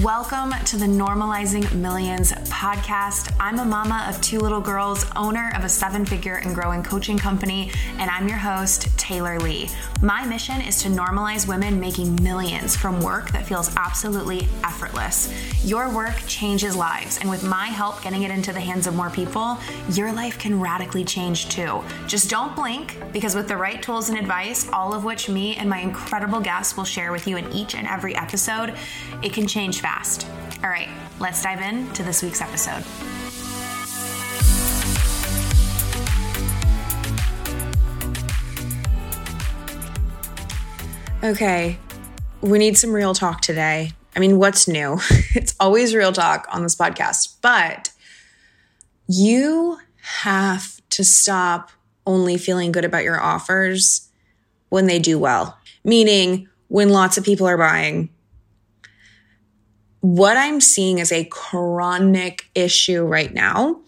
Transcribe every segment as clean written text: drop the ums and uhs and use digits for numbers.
Welcome to the Normalizing Millions podcast. I'm a mama of two little girls, owner of a seven-figure and growing coaching company, and I'm your host, Taylor Lee. My mission is to normalize women making millions from work that feels absolutely effortless. Your work changes lives, and with my help getting it into the hands of more people, your life can radically change too. Just don't blink, because with the right tools and advice, all of which me and my incredible guests will share with you in each and every episode, it can change fast. All right, let's dive in to this week's episode. Okay, we need some real talk today. I mean, what's new? It's always real talk on this podcast, but you have to stop only feeling good about your offers when they do well, meaning when lots of people are buying. What I'm seeing as a chronic issue right now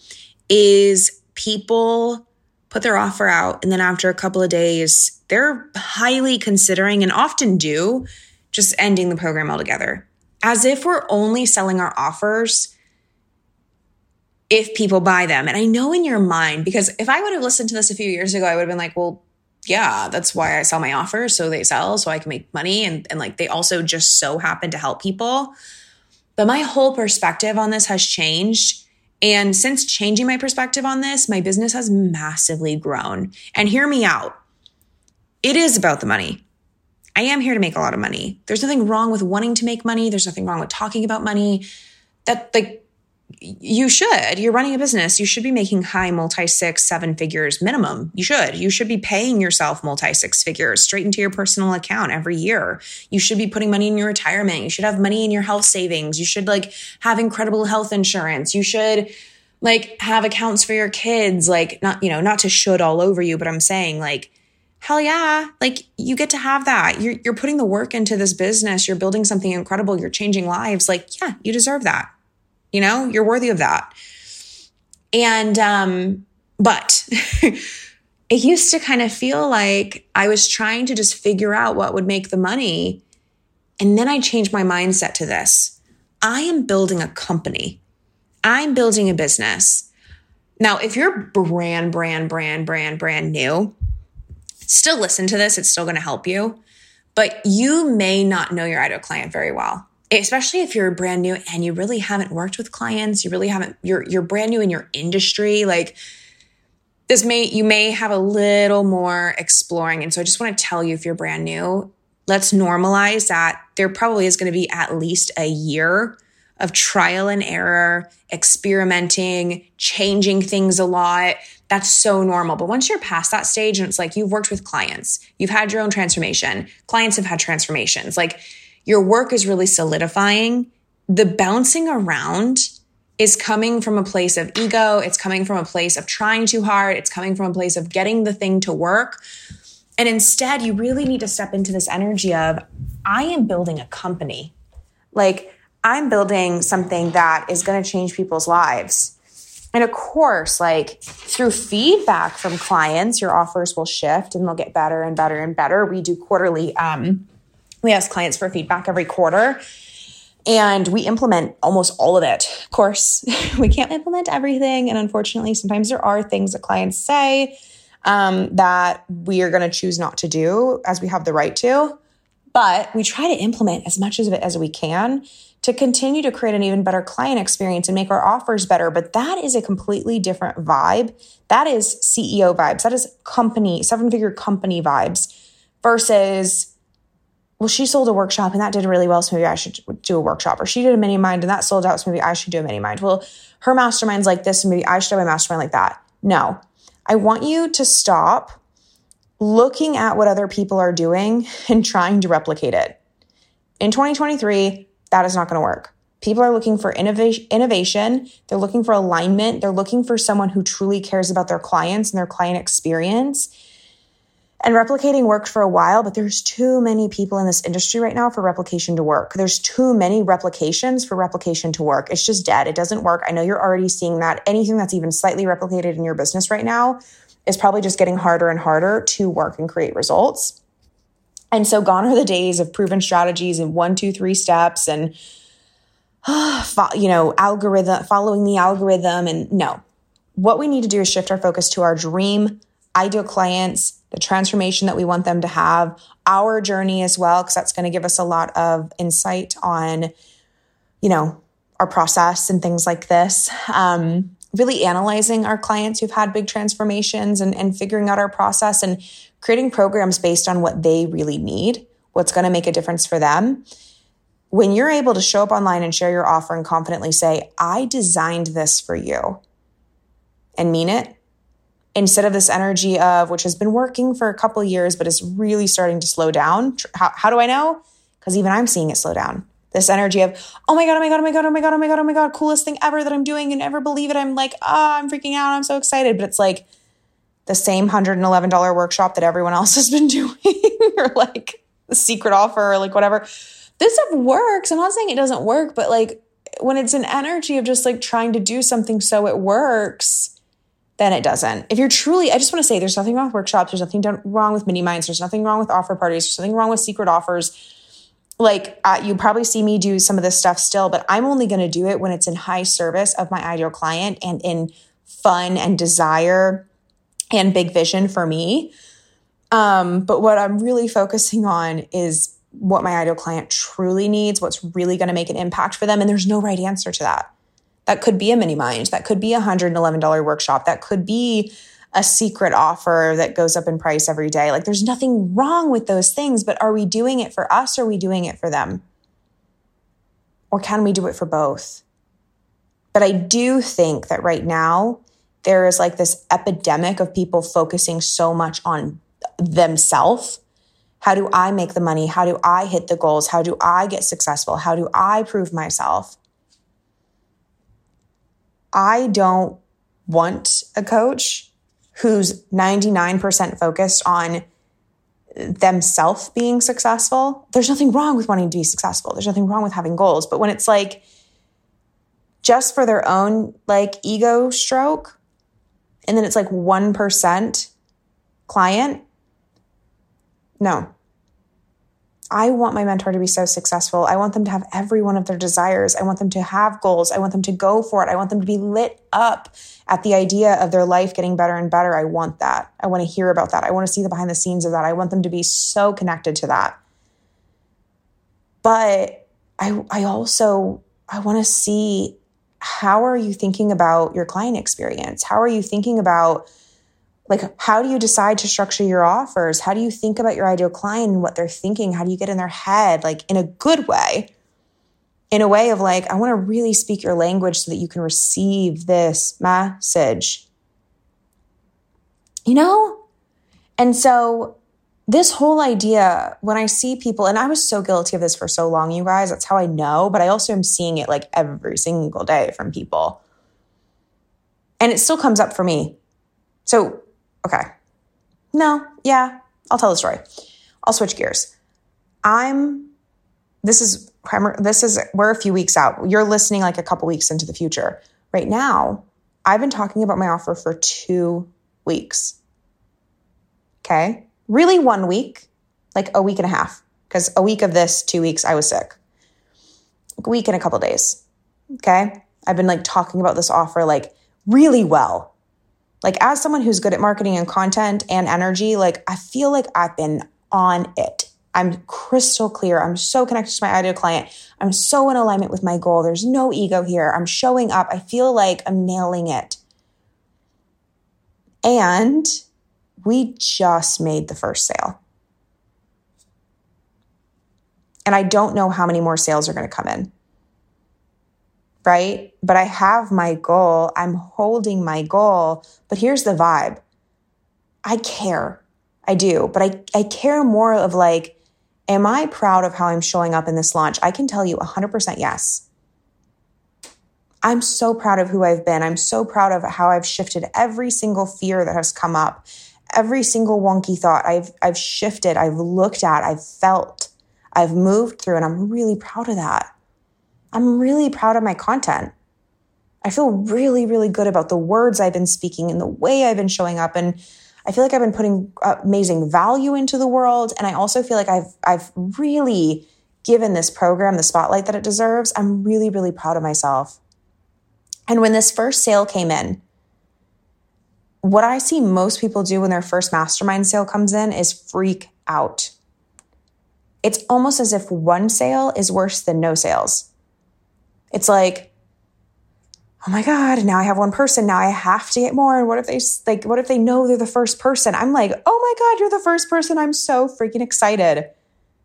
is people put their offer out, and then after a couple of days, they're highly considering and often do just ending the program altogether. As if we're only selling our offers if people buy them. And I know in your mind, because if I would have listened to this a few years ago, I would have been like, well, yeah, that's why I sell my offers. So they sell so I can make money. And like they also just so happen to help people. But my whole perspective on this has changed. And since changing my perspective on this, my business has massively grown. And hear me out. It is about the money. I am here to make a lot of money. There's nothing wrong with wanting to make money. There's nothing wrong with talking about money. That like you should. You're running a business. You should be making high multi-six, seven figures minimum. You should. You should be paying yourself multi-six figures straight into your personal account every year. You should be putting money in your retirement. You should have money in your health savings. You should like have incredible health insurance. You should like have accounts for your kids. Like not, you know, not to should all over you, but I'm saying like, hell yeah. Like you get to have that. You're putting the work into this business. You're building something incredible. You're changing lives. Like, yeah, you deserve that. You know, you're worthy of that. And, but it used to kind of feel like I was trying to just figure out what would make the money. And then I changed my mindset to this. I am building a company. I'm building a business. Now, if you're brand new, still listen to this. It's still going to help you, but you may not know your ideal client very well, especially if you're brand new and you really haven't worked with clients. You really haven't, you're brand new in your industry. Like this you may have a little more exploring. And so I just want to tell you, if you're brand new, let's normalize that there probably is going to be at least a year of trial and error, experimenting, changing things a lot. That's so normal. But once you're past that stage and it's like you've worked with clients, you've had your own transformation, clients have had transformations, like your work is really solidifying. The bouncing around is coming from a place of ego. It's coming from a place of trying too hard. It's coming from a place of getting the thing to work. And instead, you really need to step into this energy of, I am building a company. Like I'm building something that is going to change people's lives. And of course, like through feedback from clients, your offers will shift and they'll get better and better and better. We do quarterly, we ask clients for feedback every quarter and we implement almost all of it. Of course, we can't implement everything. And unfortunately, sometimes there are things that clients say that we are going to choose not to do as we have the right to. But we try to implement as much of it as we can to continue to create an even better client experience and make our offers better. But that is a completely different vibe. That is CEO vibes. That is company, seven-figure company vibes versus, well, she sold a workshop and that did really well, so maybe I should do a workshop. Or she did a mini-mind and that sold out, so maybe I should do a mini-mind. Well, her mastermind's like this, so maybe I should have my mastermind like that. No, I want you to stop looking at what other people are doing and trying to replicate it. In 2023, that is not going to work. People are looking for innovation. They're looking for alignment. They're looking for someone who truly cares about their clients and their client experience. And replicating worked for a while, but there's too many people in this industry right now for replication to work. There's too many replications for replication to work. It's just dead. It doesn't work. I know you're already seeing that. Anything that's even slightly replicated in your business right now is probably just getting harder and harder to work and create results. And so gone are the days of proven strategies and 1, 2, 3 steps and algorithm, following the algorithm. And no, what we need to do is shift our focus to our dream, ideal clients, the transformation that we want them to have, our journey as well, because that's going to give us a lot of insight on, you know, our process and things like this. Really analyzing our clients who've had big transformations and figuring out our process and creating programs based on what they really need, what's going to make a difference for them. When you're able to show up online and share your offer and confidently say, I designed this for you and mean it, instead of this energy of, which has been working for a couple of years, but is really starting to slow down. How do I know? Because even I'm seeing it slow down. This energy of, oh my God, coolest thing ever that I'm doing and ever believe it. I'm like, I'm freaking out. I'm so excited. But it's like the same $111 workshop that everyone else has been doing or like the secret offer or like whatever. This stuff works. I'm not saying it doesn't work, but like when it's an energy of just like trying to do something so it works, then it doesn't. If you're truly, I just want to say there's nothing wrong with workshops. There's nothing wrong with mini minds. There's nothing wrong with offer parties. There's nothing wrong with secret offers. Like you probably see me do some of this stuff still, but I'm only going to do it when it's in high service of my ideal client and in fun and desire and big vision for me. But what I'm really focusing on is what my ideal client truly needs, what's really going to make an impact for them. And there's no right answer to that. That could be a mini mind. That could be a $111 workshop. That could be a secret offer that goes up in price every day. Like there's nothing wrong with those things, but are we doing it for us? Or are we doing it for them? Or can we do it for both? But I do think that right now there is like this epidemic of people focusing so much on themselves. How do I make the money? How do I hit the goals? How do I get successful? How do I prove myself? I don't want a coach who's 99% focused on themselves being successful. There's nothing wrong with wanting to be successful. There's nothing wrong with having goals. But when it's like just for their own like ego stroke, and then it's like 1% client, no. I want my mentor to be so successful. I want them to have every one of their desires. I want them to have goals. I want them to go for it. I want them to be lit up at the idea of their life getting better and better. I want that. I want to hear about that. I want to see the behind the scenes of that. I want them to be so connected to that. But I also want to see, how are you thinking about your client experience? How are you thinking about, like, how do you decide to structure your offers? How do you think about your ideal client and what they're thinking? How do you get in their head, like in a good way, in a way of like, I want to really speak your language so that you can receive this message, you know? And so this whole idea, when I see people, and I was so guilty of this for so long, you guys, that's how I know, but I also am seeing it like every single day from people. And it still comes up for me. So, okay. No, yeah, I'll tell the story. I'll switch gears. We're a few weeks out. You're listening like a couple weeks into the future. Right now, I've been talking about my offer for 2 weeks. Okay. Really 1 week, like a week and a half, because a week of this, 2 weeks, I was sick. Like a week and a couple days. Okay. I've been like talking about this offer like really well. Like as someone who's good at marketing and content and energy, like I feel like I've been on it. I'm crystal clear. I'm so connected to my ideal client. I'm so in alignment with my goal. There's no ego here. I'm showing up. I feel like I'm nailing it. And we just made the first sale. And I don't know how many more sales are going to come in. Right? But I have my goal. I'm holding my goal. But here's the vibe. I care. I do. But I care more of like, am I proud of how I'm showing up in this launch? I can tell you 100% yes. I'm so proud of who I've been. I'm so proud of how I've shifted every single fear that has come up. Every single wonky thought I've shifted. I've looked at. I've felt. I've moved through. And I'm really proud of that. I'm really proud of my content. I feel really, really good about the words I've been speaking and the way I've been showing up. And I feel like I've been putting amazing value into the world. And I also feel like I've really given this program the spotlight that it deserves, I'm really, really proud of myself. And when this first sale came in, what I see most people do when their first mastermind sale comes in is freak out. It's almost as if one sale is worse than no sales. It's like, oh my God, now I have one person. Now I have to get more. And what if they know they're the first person? I'm like, oh my God, you're the first person. I'm so freaking excited.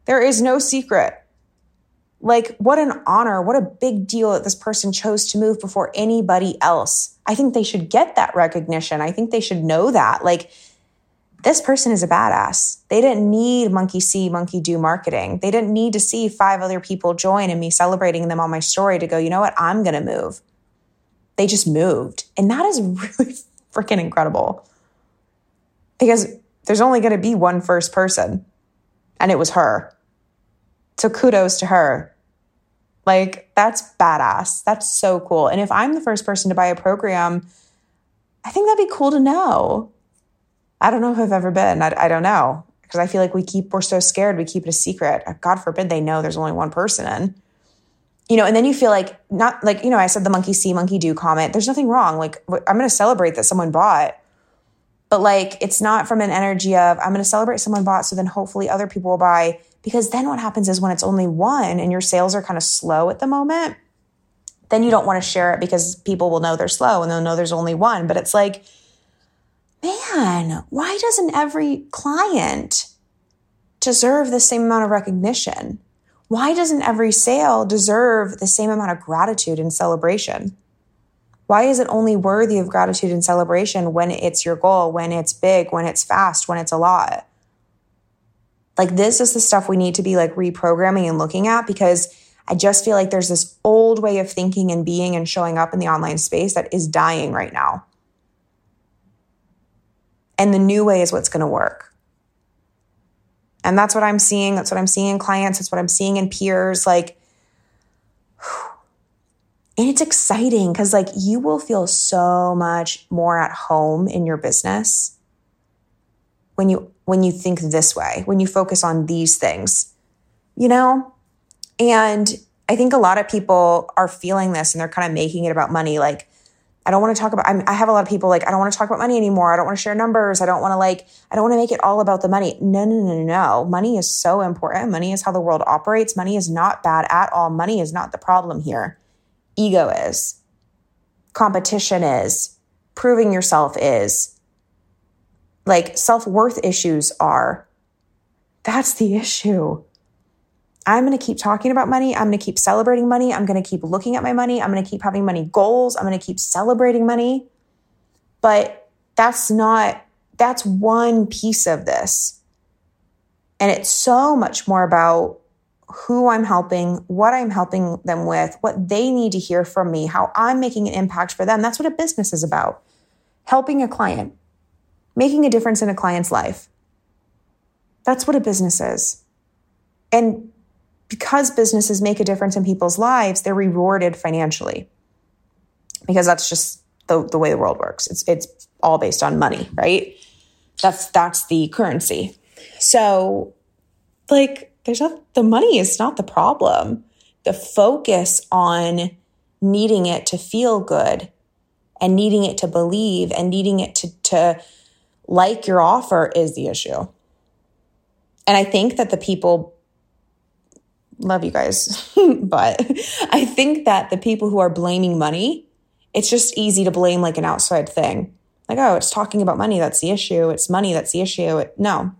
There is no secret. Like, what an honor. What a big deal that this person chose to move before anybody else. I think they should get that recognition. I think they should know that. Like, this person is a badass. They didn't need monkey see, monkey do marketing. They didn't need to see five other people join and me celebrating them on my story to go, you know what? I'm going to move. They just moved. And that is really freaking incredible because there's only going to be one first person, and it was her. So kudos to her. Like, that's badass. That's so cool. And if I'm the first person to buy a program, I think that'd be cool to know. I don't know if I've ever been. I don't know. Because I feel like we're so scared. We keep it a secret. God forbid they know there's only one person in. You know, and then you feel like, not like, you know, I said the monkey see, monkey do comment. There's nothing wrong. Like, I'm going to celebrate that someone bought. But like, it's not from an energy of, I'm going to celebrate someone bought so then hopefully other people will buy. Because then what happens is when it's only one and your sales are kind of slow at the moment, then you don't want to share it because people will know they're slow and they'll know there's only one. But it's like, man, why doesn't every client deserve the same amount of recognition? Why doesn't every sale deserve the same amount of gratitude and celebration? Why is it only worthy of gratitude and celebration when it's your goal, when it's big, when it's fast, when it's a lot? Like, this is the stuff we need to be like reprogramming and looking at, because I just feel like there's this old way of thinking and being and showing up in the online space that is dying right now. And the new way is what's going to work. And that's what I'm seeing. That's what I'm seeing in clients. That's what I'm seeing in peers. Like, and it's exciting because like you will feel so much more at home in your business when you think this way, when you focus on these things, you know? And I think a lot of people are feeling this and they're kind of making it about money. Like, I don't want to talk about, I have a lot of people like, I don't want to talk about money anymore. I don't want to share numbers. I don't want to make it all about the money. No. Money is so important. Money is how the world operates. Money is not bad at all. Money is not the problem here. Ego is, competition is, proving yourself is, like self-worth issues are. That's the issue. I'm going to keep talking about money. I'm going to keep celebrating money. I'm going to keep looking at my money. I'm going to keep having money goals. I'm going to keep celebrating money. But that's one piece of this. And it's so much more about who I'm helping, what I'm helping them with, what they need to hear from me, how I'm making an impact for them. That's what a business is about. Helping a client, making a difference in a client's life. That's what a business is. And because businesses make a difference in people's lives, they're rewarded financially. Because that's just the way the world works. It's all based on money, right? That's the currency. So like, the money is not the problem. The focus on needing it to feel good and needing it to believe and needing it to like your offer is the issue. And I think that the people, love you guys, but I think that the people who are blaming money, it's just easy to blame like an outside thing. Like, oh, it's talking about money. That's the issue. It's money. That's the issue. No.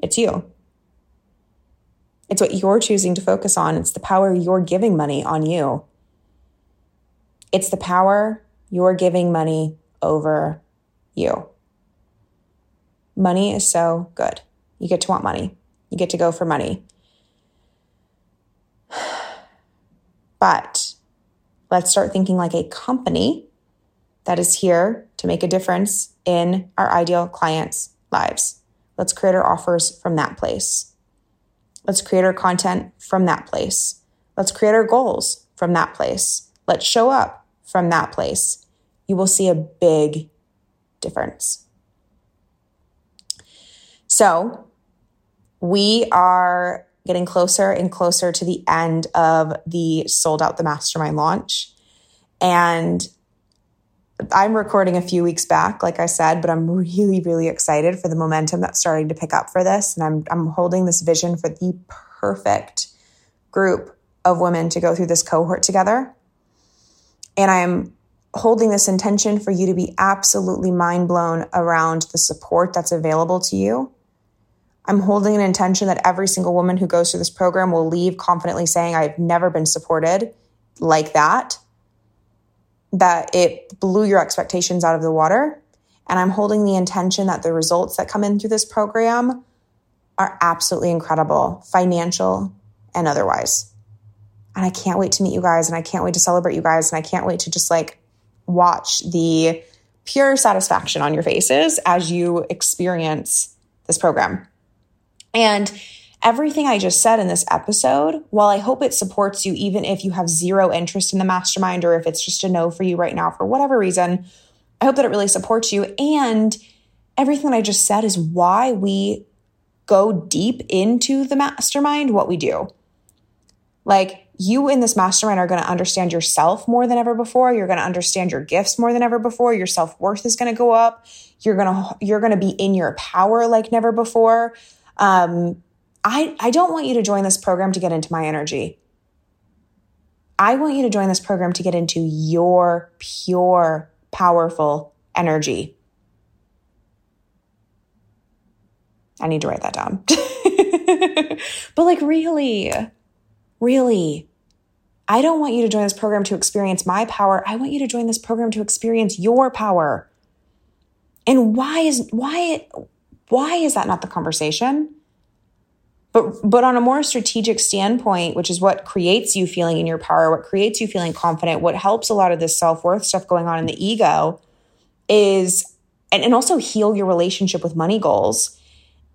It's you. It's what you're choosing to focus on. It's the power you're giving money on you. It's the power you're giving money over you. Money is so good. You get to want money. You get to go for money. But let's start thinking like a company that is here to make a difference in our ideal clients' lives. Let's create our offers from that place. Let's create our content from that place. Let's create our goals from that place. Let's show up from that place. You will see a big difference. So We are getting closer and closer to the end of the Sold Out: The Mastermind launch. And I'm recording a few weeks back, like I said, but I'm really, really excited for the momentum that's starting to pick up for this. And I'm holding this vision for the perfect group of women to go through this cohort together. And I'm holding this intention for you to be absolutely mind blown around the support that's available to you. I'm holding an intention that every single woman who goes through this program will leave confidently saying, I've never been supported like that. That it blew your expectations out of the water. And I'm holding the intention that the results that come in through this program are absolutely incredible, financial and otherwise. And I can't wait to meet you guys, and I can't wait to celebrate you guys, and I can't wait to just like watch the pure satisfaction on your faces as you experience this program. And everything I just said in this episode, while I hope it supports you, even if you have zero interest in the mastermind or if it's just a no for you right now for whatever reason, I hope that it really supports you. And everything that I just said is why we go deep into the mastermind, what we do. Like, you in this mastermind are going to understand yourself more than ever before. You're going to understand your gifts more than ever before. Your self-worth is going to go up. You're going to be in your power like never before. I don't want you to join this program to get into my energy. I want you to join this program to get into your pure, powerful energy. I need to write that down. But like, really, I don't want you to join this program to experience my power. I want you to join this program to experience your power. And why is that not the conversation? But on a more strategic standpoint, which is what creates you feeling in your power, what creates you feeling confident, what helps a lot of this self-worth stuff going on in the ego is, and also heal your relationship with money goals,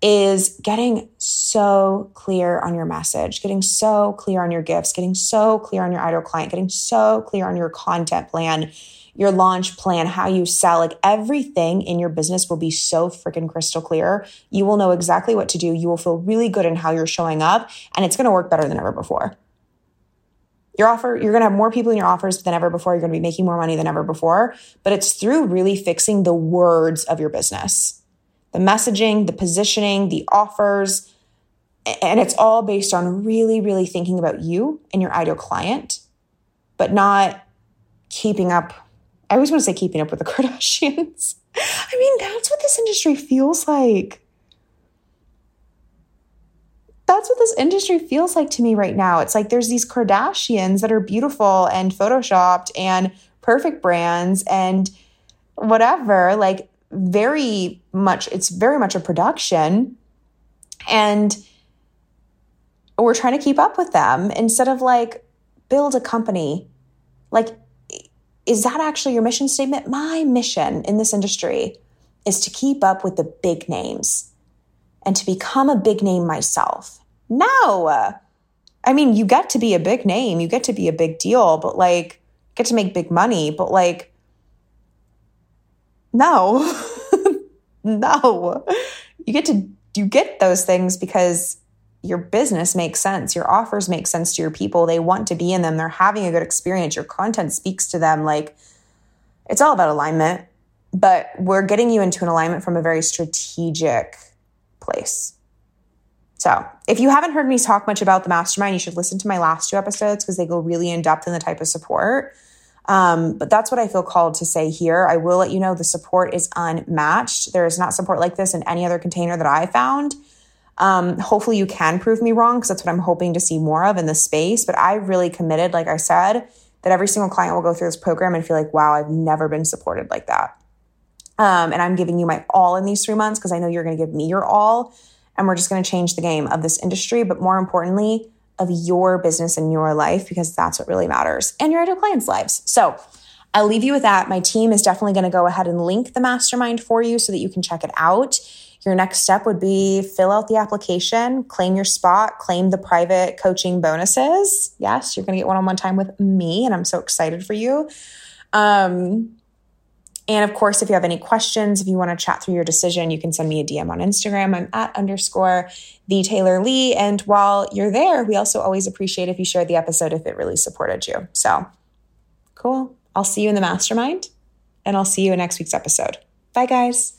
is getting so clear on your message, getting so clear on your gifts, getting so clear on your ideal client, getting so clear on your content plan, your launch plan, how you sell, like everything in your business will be so freaking crystal clear. You will know exactly what to do. You will feel really good in how you're showing up, and it's going to work better than ever before. You're going to have more people in your offers than ever before. You're going to be making more money than ever before, but it's through really fixing the words of your business, the messaging, the positioning, the offers, and it's all based on really, really thinking about you and your ideal client, but not keeping up. I always want to say keeping up with the Kardashians. I mean, that's what this industry feels like. That's what this industry feels like to me right now. It's like there's these Kardashians that are beautiful and photoshopped and perfect brands and whatever, like very much, it's very much a production. And we're trying to keep up with them instead of like build a company. Like, is that actually your mission statement? My mission in this industry is to keep up with the big names and to become a big name myself. No. I mean, you get to be a big name. You get to be a big deal, but like get to make big money, but like, no, no, you get those things because your business makes sense. Your offers make sense to your people. They want to be in them. They're having a good experience. Your content speaks to them. Like, it's all about alignment, but we're getting you into an alignment from a very strategic place. So if you haven't heard me talk much about the mastermind, you should listen to my last two episodes because they go really in depth in the type of support. But that's what I feel called to say here. I will let you know the support is unmatched. There is not support like this in any other container that I found. Hopefully you can prove me wrong because that's what I'm hoping to see more of in this space. But I really committed, like I said, that every single client will go through this program and feel like, wow, I've never been supported like that. And I'm giving you my all in these 3 months because I know you're going to give me your all. And we're just going to change the game of this industry. But more importantly, of your business and your life, because that's what really matters, and your ideal clients' lives. So I'll leave you with that. My team is definitely going to go ahead and link the mastermind for you so that you can check it out. Your next step would be fill out the application, claim your spot, claim the private coaching bonuses. Yes, you're going to get one-on-one time with me, and I'm so excited for you. And of course, if you have any questions, if you want to chat through your decision, you can send me a DM on Instagram. I'm @_TaylorLee. And while you're there, we also always appreciate if you shared the episode if it really supported you. So cool. I'll see you in the mastermind, and I'll see you in next week's episode. Bye, guys.